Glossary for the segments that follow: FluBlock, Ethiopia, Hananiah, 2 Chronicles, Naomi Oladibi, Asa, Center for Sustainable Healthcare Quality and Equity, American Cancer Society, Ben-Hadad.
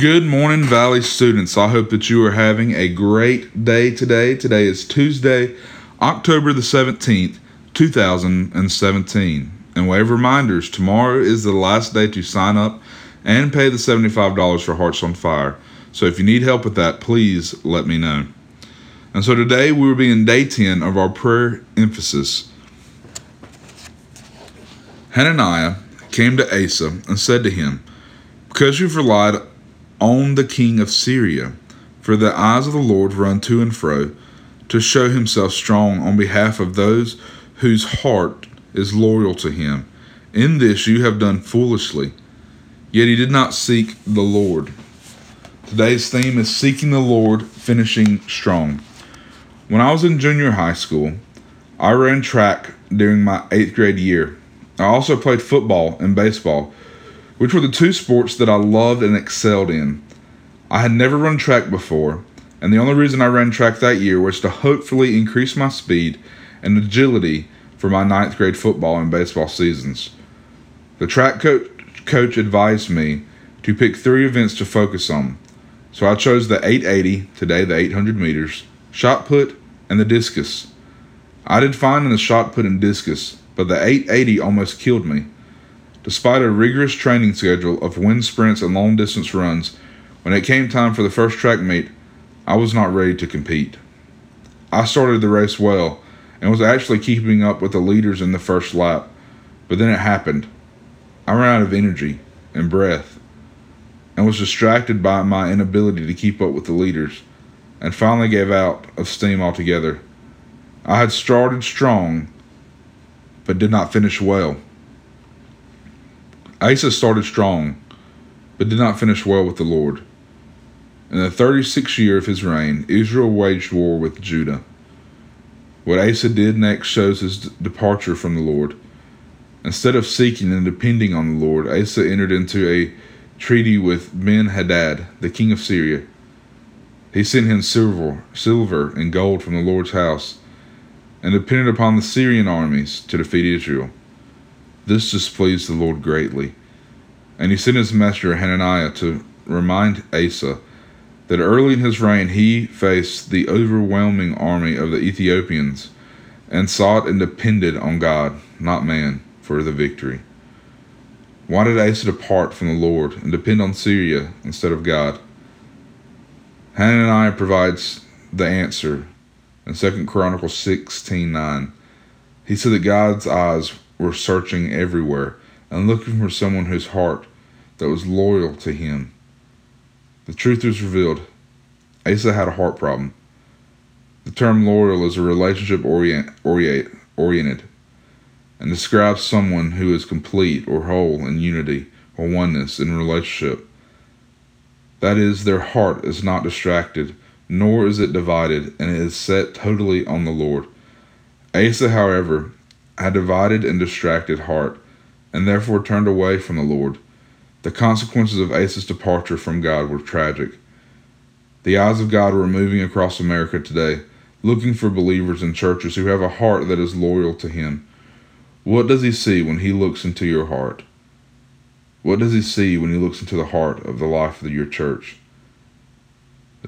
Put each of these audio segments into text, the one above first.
Good morning, Valley students. I hope that you are having a great day today. Today is Tuesday, October the 17th, 2017. And wave reminders, tomorrow is the last day to sign up and pay the $75 for Hearts on Fire. So if you need help with that, please let me know. And so today we will be in day 10 of our prayer emphasis. Hananiah came to Asa and said to him, "Because you've relied on the king of Syria, for the eyes of the Lord run to and fro to show himself strong on behalf of those whose heart is loyal to him. In this you have done foolishly." Yet he did not seek the Lord. Today's theme is seeking the Lord, finishing strong. When I was in junior high school, I ran track during my 8th grade year. I also played football and baseball, which were the two sports that I loved and excelled in. I had never run track before, and the only reason I ran track that year was to hopefully increase my speed and agility for my 9th grade football and baseball seasons. The track coach advised me to pick three events to focus on, so I chose the 880, today the 800 meters, shot put, and the discus. I did fine in the shot put and discus, but the 880 almost killed me. Despite a rigorous training schedule of wind sprints and long distance runs, when it came time for the first track meet, I was not ready to compete. I started the race well and was actually keeping up with the leaders in the first lap, but then it happened. I ran out of energy and breath and was distracted by my inability to keep up with the leaders and finally gave out of steam altogether. I had started strong but did not finish well. Asa started strong, but did not finish well with the Lord. In the 36th year of his reign, Israel waged war with Judah. What Asa did next shows his departure from the Lord. Instead of seeking and depending on the Lord, Asa entered into a treaty with Ben-Hadad, the king of Syria. He sent him silver and gold from the Lord's house and depended upon the Syrian armies to defeat Israel. This displeased the Lord greatly, and he sent his messenger Hananiah to remind Asa that early in his reign he faced the overwhelming army of the Ethiopians and sought and depended on God, not man, for the victory. Why did Asa depart from the Lord and depend on Syria instead of God? Hananiah provides the answer in 2 Chronicles 16:9. He said that God's eyes were searching everywhere and looking for someone whose heart that was loyal to him. The truth is revealed. Asa had a heart problem. The term loyal is a relationship oriented and describes someone who is complete or whole in unity or oneness in relationship. That is, their heart is not distracted, nor is it divided, and it is set totally on the Lord. Asa, however, had a divided and distracted heart, and therefore turned away from the Lord. The consequences of Asa's departure from God were tragic. The eyes of God are moving across America today, looking for believers in churches who have a heart that is loyal to Him. What does He see when He looks into your heart? What does He see when He looks into the heart of the life of your church?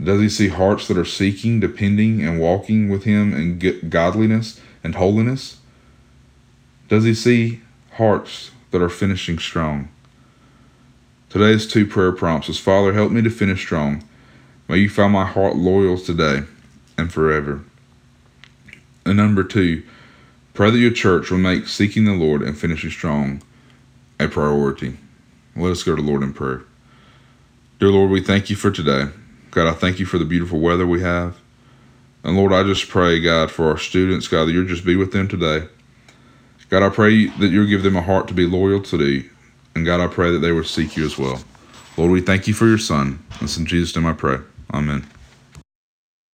Does He see hearts that are seeking, depending, and walking with Him in godliness and holiness? Does He see hearts that are finishing strong? Today's two prayer prompts is, Father, help me to finish strong. May you find my heart loyal today and forever. And number two, pray that your church will make seeking the Lord and finishing strong a priority. Let us go to the Lord in prayer. Dear Lord, we thank you for today. God, I thank you for the beautiful weather we have. And Lord, I just pray, God, for our students, God, that you'll just be with them today. God, I pray that you'll give them a heart to be loyal to thee. And God, I pray that they will seek you as well. Lord, we thank you for your Son. It's in Jesus' name I pray. Amen.